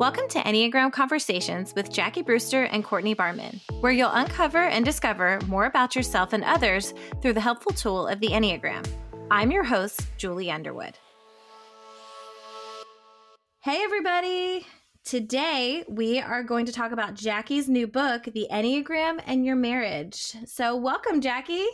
Welcome to Enneagram Conversations with Jackie Brewster and Courtney Barman, where you'll uncover and discover more about yourself and others through the helpful tool of the Enneagram. I'm your host, Julie Underwood. Hey, everybody. Today, we are going to talk about Jackie's new book, The Enneagram and Your Marriage. So welcome, Jackie.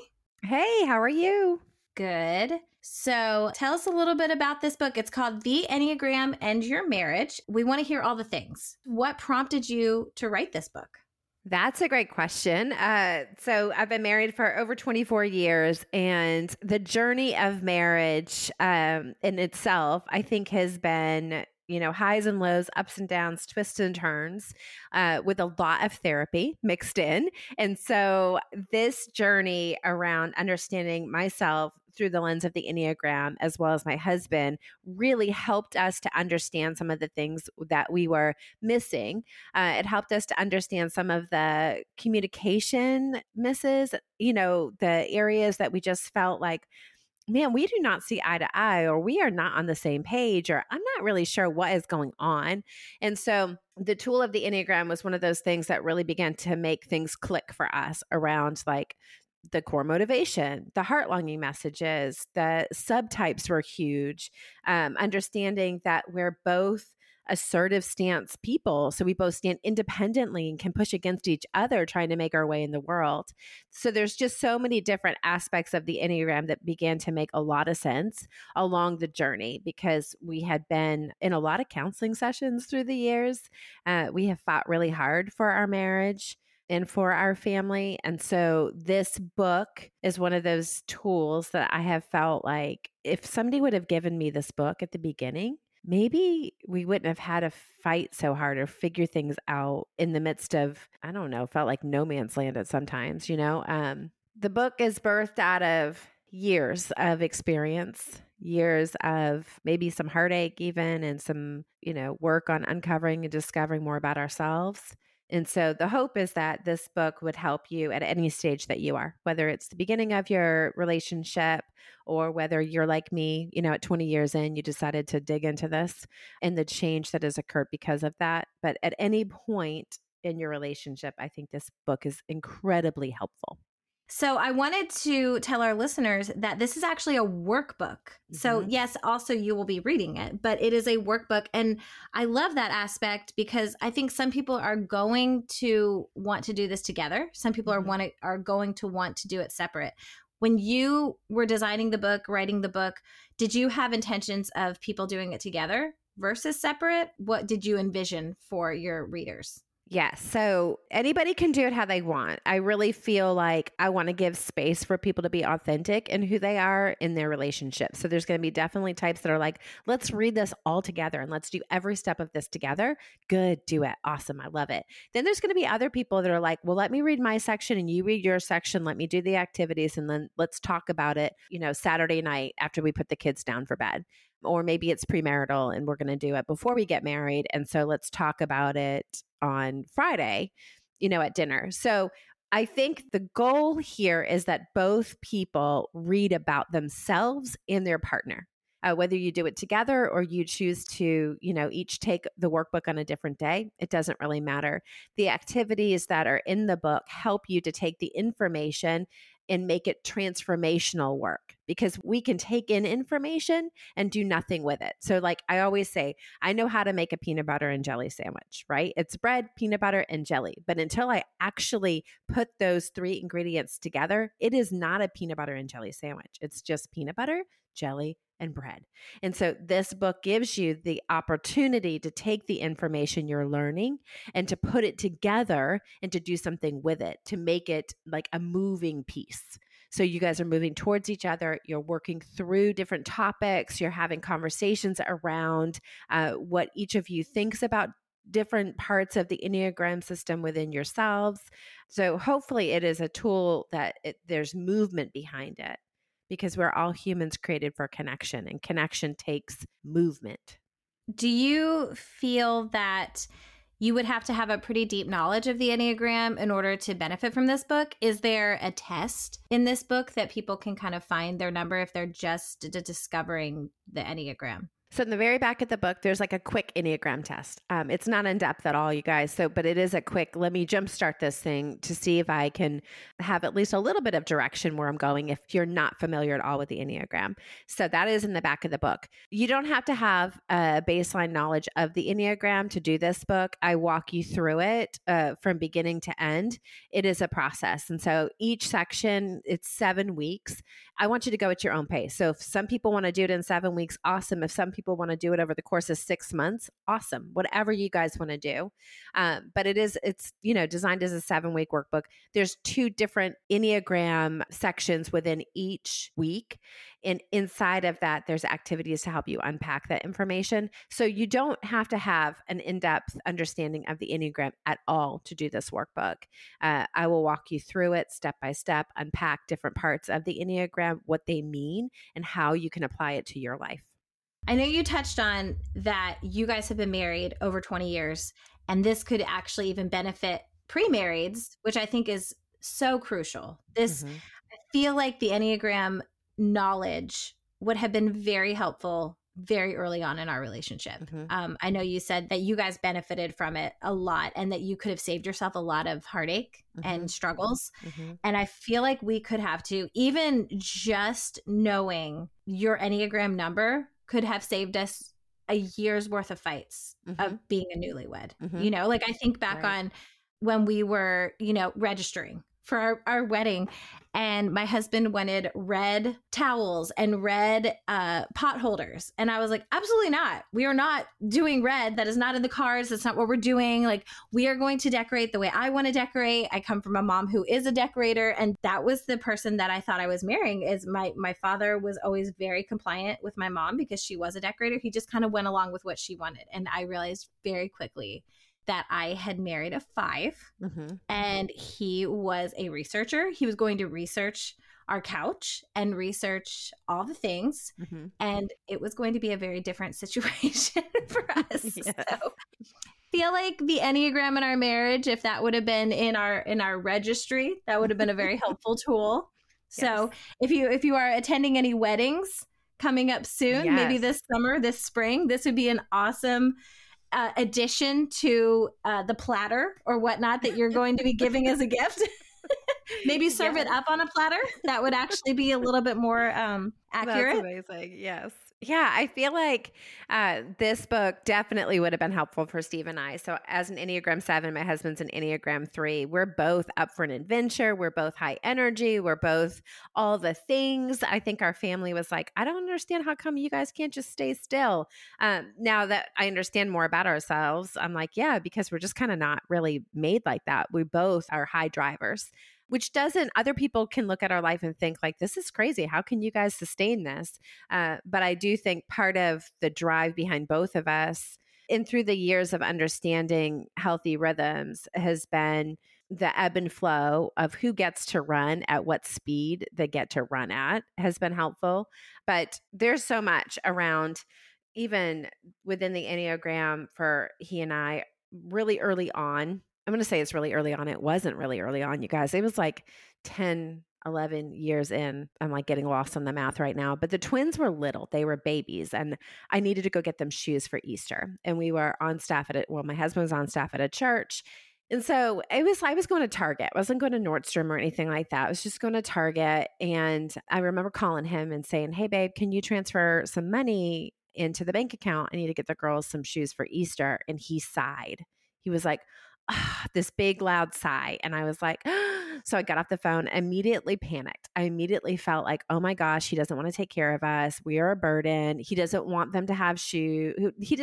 Hey, how are you? Good. So tell us a little bit about this book. It's called The Enneagram and Your Marriage. We want to hear all the things. What prompted you to write this book? That's a great question. So I've been married for over 24 years, and the journey of marriage in itself, I think, has been, you know, highs and lows, ups and downs, twists and turns, with a lot of therapy mixed in. And so this journey around understanding myself through the lens of the Enneagram, as well as my husband, really helped us to understand some of the things that we were missing. It helped us to understand some of the communication misses, you know, the areas that we just felt like, man, we do not see eye to eye, or we are not on the same page, or I'm not really sure what is going on. And so the tool of the Enneagram was one of those things that really began to make things click for us around like the core motivation, the heart longing messages, the subtypes were huge, understanding that we're both assertive stance people. So we both stand independently and can push against each other trying to make our way in the world. So there's just so many different aspects of the Enneagram that began to make a lot of sense along the journey, because we had been in a lot of counseling sessions through the years. We have fought really hard for our marriage and for our family. And so this book is one of those tools that I have felt like if somebody would have given me this book at the beginning, maybe we wouldn't have had a fight so hard or figure things out in the midst of, I don't know, felt like no man's land at sometimes, you know. The book is birthed out of years of experience, years of maybe some heartache even, and some, you know, work on uncovering and discovering more about ourselves. And so the hope is that this book would help you at any stage that you are, whether it's the beginning of your relationship or whether you're like me, you know, at 20 years in, you decided to dig into this and the change that has occurred because of that. But at any point in your relationship, I think this book is incredibly helpful. So I wanted to tell our listeners that this is actually a workbook. Mm-hmm. So yes, also you will be reading it, but it is a workbook. And I love that aspect because I think some people are going to want to do this together. Some people are going to want to do it separate. When you were designing the book, writing the book, did you have intentions of people doing it together versus separate? What did you envision for your readers? Yes. So anybody can do it how they want. I really feel like I want to give space for people to be authentic in who they are in their relationship. So there's going to be definitely types that are like, let's read this all together and let's do every step of this together. Good. Do it. Awesome. I love it. Then there's going to be other people that are like, well, let me read my section and you read your section. Let me do the activities and then let's talk about it, you know, Saturday night after we put the kids down for bed. Or maybe it's premarital and we're going to do it before we get married. And so let's talk about it on Friday, you know, at dinner. So I think the goal here is that both people read about themselves and their partner, whether you do it together or you choose to, you know, each take the workbook on a different day. It doesn't really matter. The activities that are in the book help you to take the information and make it transformational work, because we can take in information and do nothing with it. So like I always say, I know how to make a peanut butter and jelly sandwich, right? It's bread, peanut butter, and jelly. But until I actually put those three ingredients together, it is not a peanut butter and jelly sandwich. It's just peanut butter, jelly, and bread. And so this book gives you the opportunity to take the information you're learning and to put it together and to do something with it, to make it like a moving piece. So you guys are moving towards each other. You're working through different topics. You're having conversations around what each of you thinks about different parts of the Enneagram system within yourselves. So hopefully it is a tool that there's movement behind it, because we're all humans created for connection, and connection takes movement. Do you feel that you would have to have a pretty deep knowledge of the Enneagram in order to benefit from this book? Is there a test in this book that people can kind of find their number if they're just discovering the Enneagram? So in the very back of the book, there's like a quick Enneagram test. It's not in depth at all, you guys. So, but it is a quick, let me jumpstart this thing to see if I can have at least a little bit of direction where I'm going if you're not familiar at all with the Enneagram. So that is in the back of the book. You don't have to have a baseline knowledge of the Enneagram to do this book. I walk you through it from beginning to end. It is a process. And so each section, it's 7 weeks. I want you to go at your own pace. So if some people want to do it in 7 weeks, awesome. If some people want to do it over the course of 6 months, awesome. Whatever you guys want to do. But it's you know, designed as a 7-week workbook. There's 2 different Enneagram sections within each week. And inside of that, there's activities to help you unpack that information. So you don't have to have an in-depth understanding of the Enneagram at all to do this workbook. I will walk you through it step by step, unpack different parts of the Enneagram, what they mean, and how you can apply it to your life. I know you touched on that you guys have been married over 20 years, and this could actually even benefit pre-marrieds, which I think is so crucial. This, I feel like the Enneagram knowledge would have been very helpful very early on in our relationship. I know you said that you guys benefited from it a lot and that you could have saved yourself a lot of heartache and struggles. And I feel like we could have to, even just knowing your Enneagram number could have saved us a year's worth of fights of being a newlywed. You know, like I think back on when we were, you know, registering for our wedding, and my husband wanted red towels and red pot holders. And I was like, absolutely not. We are not doing red. That is not in the cards. That's not what we're doing. Like, we are going to decorate the way I want to decorate. I come from a mom who is a decorator. And that was the person that I thought I was marrying. Is my father was always very compliant with my mom because she was a decorator. He just kind of went along with what she wanted. And I realized very quickly that I had married a 5, and he was a researcher. He was going to research our couch and research all the things, and it was going to be a very different situation for us. So feel like the Enneagram in our marriage, if that would have been in our registry, that would have been a very helpful tool. So if you are attending any weddings coming up soon, maybe this summer, this spring, this would be an awesome addition to the platter or whatnot that you're going to be giving as a gift. Maybe serve it up on a platter. That would actually be a little bit more accurate. That's amazing. Yes. Yeah, I feel like this book definitely would have been helpful for Steve and I. So as an Enneagram 7, my husband's an Enneagram 3. We're both up for an adventure. We're both high energy. We're both all the things. I think our family was like, I don't understand how come you guys can't just stay still. Now that I understand more about ourselves, I'm like, yeah, because we're just kind of not really made like that. We both are high drivers. Which doesn't, other people can look at our life and think like, this is crazy. How can you guys sustain this? But I do think part of the drive behind both of us and through the years of understanding healthy rhythms has been the ebb and flow of who gets to run at what speed they get to run at has been helpful. But there's so much around, even within the Enneagram for he and I really early on. I'm going to say it's really early on. It wasn't really early on, you guys. It was like 10, 11 years in. I'm like getting lost on the math right now. But the twins were little. They were babies. And I needed to go get them shoes for Easter. And we were on staff at it. Well, my husband was on staff at a church. And so I was going to Target. I wasn't going to Nordstrom or anything like that. I was just going to Target. And I remember calling him and saying, hey, babe, can you transfer some money into the bank account? I need to get the girls some shoes for Easter. And he sighed. He was like, this big loud sigh. And I was like, so I got off the phone, immediately panicked. I immediately felt like, oh my gosh, he doesn't want to take care of us. We are a burden. He doesn't want them to have shoes.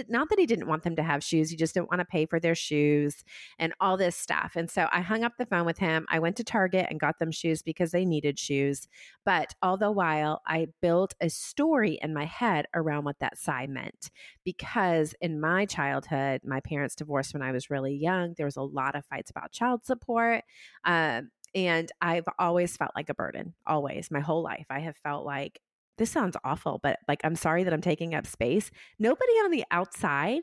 Not that he didn't want them to have shoes. He just didn't want to pay for their shoes and all this stuff. And so I hung up the phone with him. I went to Target and got them shoes because they needed shoes. But all the while, I built a story in my head around what that sigh meant. Because in my childhood, my parents divorced when I was really young. There was a lot of fights about child support. And I've always felt like a burden, always, my whole life. I have felt like, this sounds awful, but like, I'm sorry that I'm taking up space. Nobody on the outside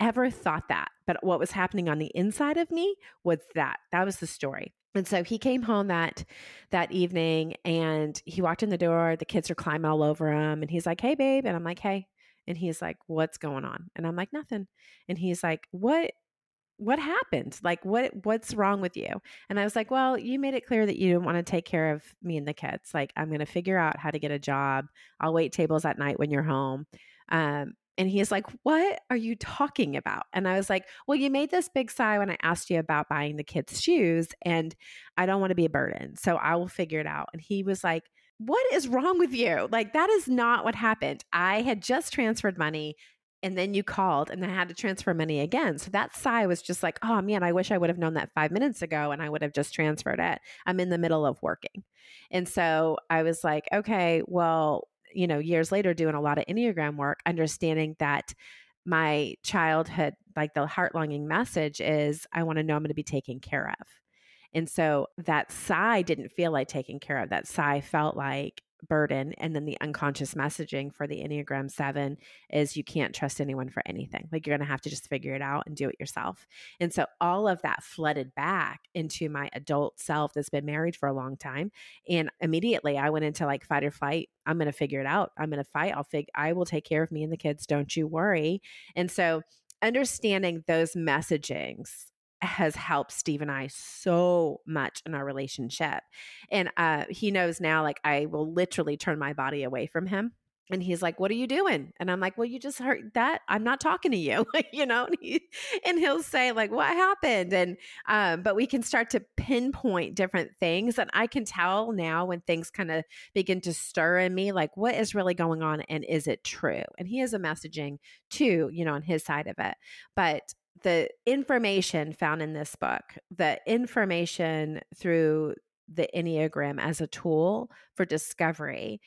ever thought that. But what was happening on the inside of me was that. That was the story. And so he came home that evening and he walked in the door. The kids are climbing all over him. And he's like, hey, babe. And I'm like, hey. And he's like, what's going on? And I'm like, nothing. And he's like, what happened? Like, what's wrong with you? And I was like, well, you made it clear that you didn't want to take care of me and the kids. Like, I'm going to figure out how to get a job. I'll wait tables at night when you're home. And he's like, what are you talking about? And I was like, well, you made this big sigh when I asked you about buying the kids' shoes, and I don't want to be a burden. So I will figure it out. And he was like, what is wrong with you? Like, that is not what happened. I had just transferred money, and then you called, and I had to transfer money again. So that sigh was just like, oh man, I wish I would have known that 5 minutes ago and I would have just transferred it. I'm in the middle of working. And so I was like, okay, well, you know, years later doing a lot of Enneagram work, understanding that my childhood, like the heart longing message is, I want to know I'm going to be taken care of. And so that sigh didn't feel like taking care of. That sigh felt like burden. And then the unconscious messaging for the Enneagram 7 is you can't trust anyone for anything. Like, you're going to have to just figure it out and do it yourself. And so all of that flooded back into my adult self that's been married for a long time. And immediately I went into like fight or flight. I'm going to figure it out. I'm going to fight. I will take care of me and the kids. Don't you worry. And so understanding those messagings has helped Steve and I so much in our relationship. And he knows now, like, I will literally turn my body away from him. And he's like, what are you doing? And I'm like, well, you just heard that. I'm not talking to you, you know? And he'll say like, what happened? And, but we can start to pinpoint different things. And I can tell now when things kind of begin to stir in me, like, what is really going on? And is it true? And he has a messaging too, you know, on his side of it. But the information found in this book, the information through the Enneagram as a tool for discovery,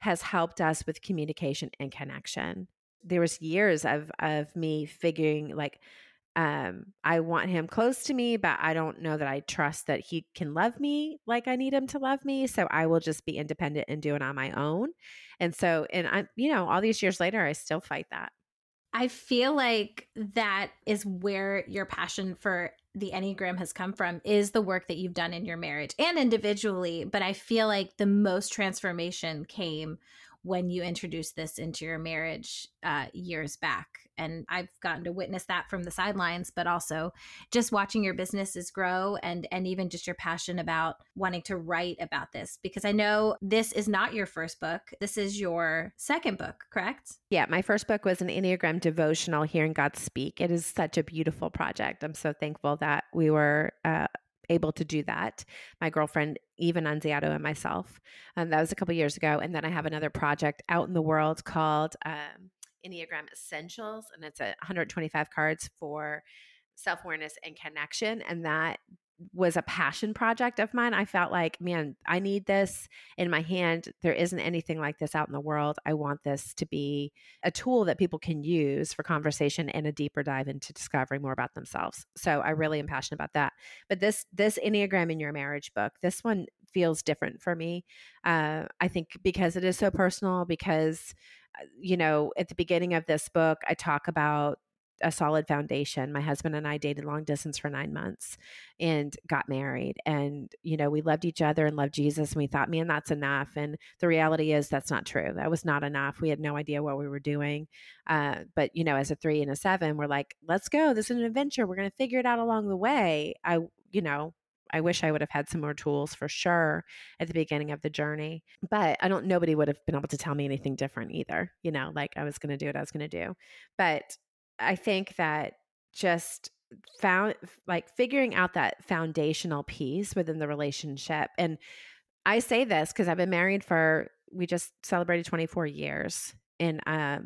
has helped us with communication and connection. There was years of me figuring like, I want him close to me, but I don't know that I trust that he can love me like I need him to love me. So I will just be independent and do it on my own. And so, and I, you know, all these years later, I still fight that. I feel like that is where your passion for the Enneagram has come from, is the work that you've done in your marriage and individually. But I feel like the most transformation came when you introduced this into your marriage years back. And I've gotten to witness that from the sidelines, but also just watching your businesses grow and even just your passion about wanting to write about this, because I know this is not your first book. This is your second book, correct? Yeah. My first book was an Enneagram devotional, Hearing God Speak. It is such a beautiful project. I'm so thankful that we were able to do that. My girlfriend, Evan Anziato, and myself. And that was a couple of years ago. And then I have another project out in the world called Enneagram Essentials, and it's 125 cards for self-awareness and connection. And that was a passion project of mine. I felt like, man, I need this in my hand. There isn't anything like this out in the world. I want this to be a tool that people can use for conversation and a deeper dive into discovering more about themselves. So I really am passionate about that. But this Enneagram in Your Marriage book, this one feels different for me. I think because it is so personal, because you know, at the beginning of this book, I talk about a solid foundation. My husband and I dated long distance for 9 months and got married. And, you know, we loved each other and loved Jesus. And we thought, man, that's enough. And the reality is that's not true. That was not enough. We had no idea what we were doing. But, you know, as a 3 and a 7, we're like, let's go. This is an adventure. We're going to figure it out along the way. I wish I would have had some more tools for sure at the beginning of the journey, but nobody would have been able to tell me anything different either. You know, like I was going to do what I was going to do. But I think that just figuring out that foundational piece within the relationship. And I say this because I've been married we just celebrated 24 years. And,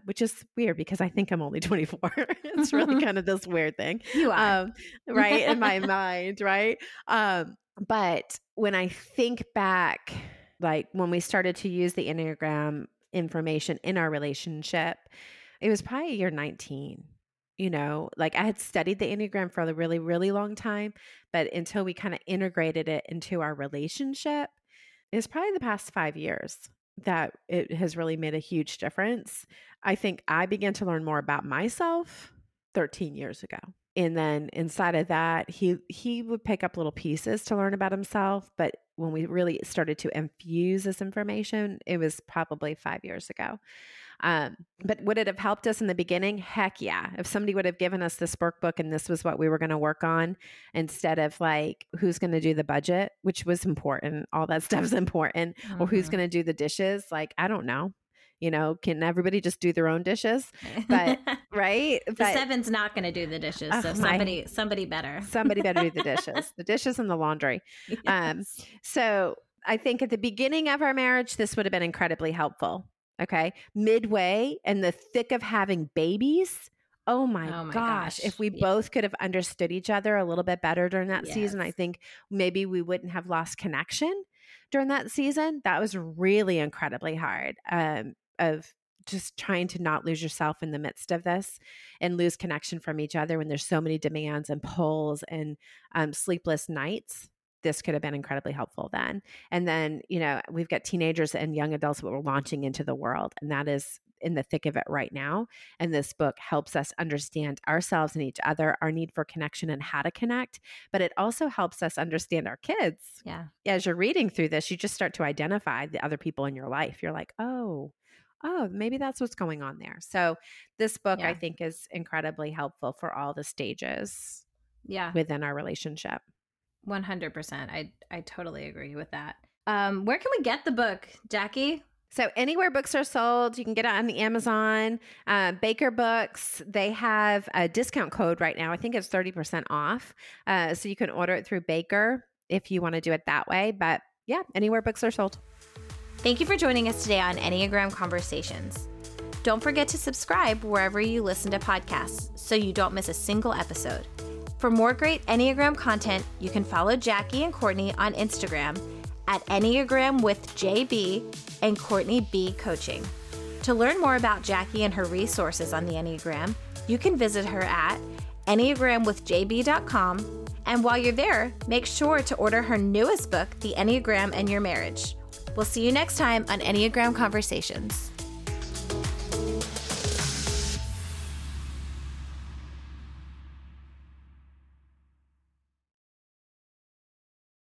which is weird because I think I'm only 24. It's really kind of this weird thing. You are. Right. In my mind. Right. But when I think back, like when we started to use the Enneagram information in our relationship, it was probably year 19. You know, like I had studied the Enneagram for a really, really long time, but until we kind of integrated it into our relationship, it was probably the past 5 years that it has really made a huge difference. I think I began to learn more about myself 13 years ago. And then inside of that, he would pick up little pieces to learn about himself. But when we really started to infuse this information, it was probably 5 years ago. But would it have helped us in the beginning? Heck yeah. If somebody would have given us this workbook and this was what we were going to work on instead of like, who's going to do the budget, which was important. All that stuff's important. Mm-hmm. Or who's going to do the dishes? Like, I don't know. You know, can everybody just do their own dishes? But right? But seven's not going to do the dishes, so somebody better. Somebody better do the dishes and the laundry. Yes. So I think at the beginning of our marriage, this would have been incredibly helpful. Okay, midway in the thick of having babies. Oh my gosh. If we both could have understood each other a little bit better during that season, I think maybe we wouldn't have lost connection during that season. That was really incredibly hard. Of just trying to not lose yourself in the midst of this and lose connection from each other when there's so many demands and pulls and sleepless nights. This could have been incredibly helpful then. And then, you know, we've got teenagers and young adults that we're launching into the world, and that is in the thick of it right now. And this book helps us understand ourselves and each other, our need for connection and how to connect, but it also helps us understand our kids. Yeah. As you're reading through this, you just start to identify the other people in your life. You're like, oh, maybe that's what's going on there. So this book, I think, is incredibly helpful for all the stages within our relationship. 100%. I totally agree with that. Where can we get the book, Jackie? So anywhere books are sold, you can get it on the Amazon. Baker Books, they have a discount code right now. I think it's 30% off. So you can order it through Baker if you want to do it that way. But yeah, anywhere books are sold. Thank you for joining us today on Enneagram Conversations. Don't forget to subscribe wherever you listen to podcasts so you don't miss a single episode. For more great Enneagram content, you can follow Jackie and Courtney on Instagram at EnneagramWithJB and Courtney B Coaching. To learn more about Jackie and her resources on the Enneagram, you can visit her at EnneagramWithJB.com. And while you're there, make sure to order her newest book, The Enneagram and Your Marriage. We'll see you next time on Enneagram Conversations.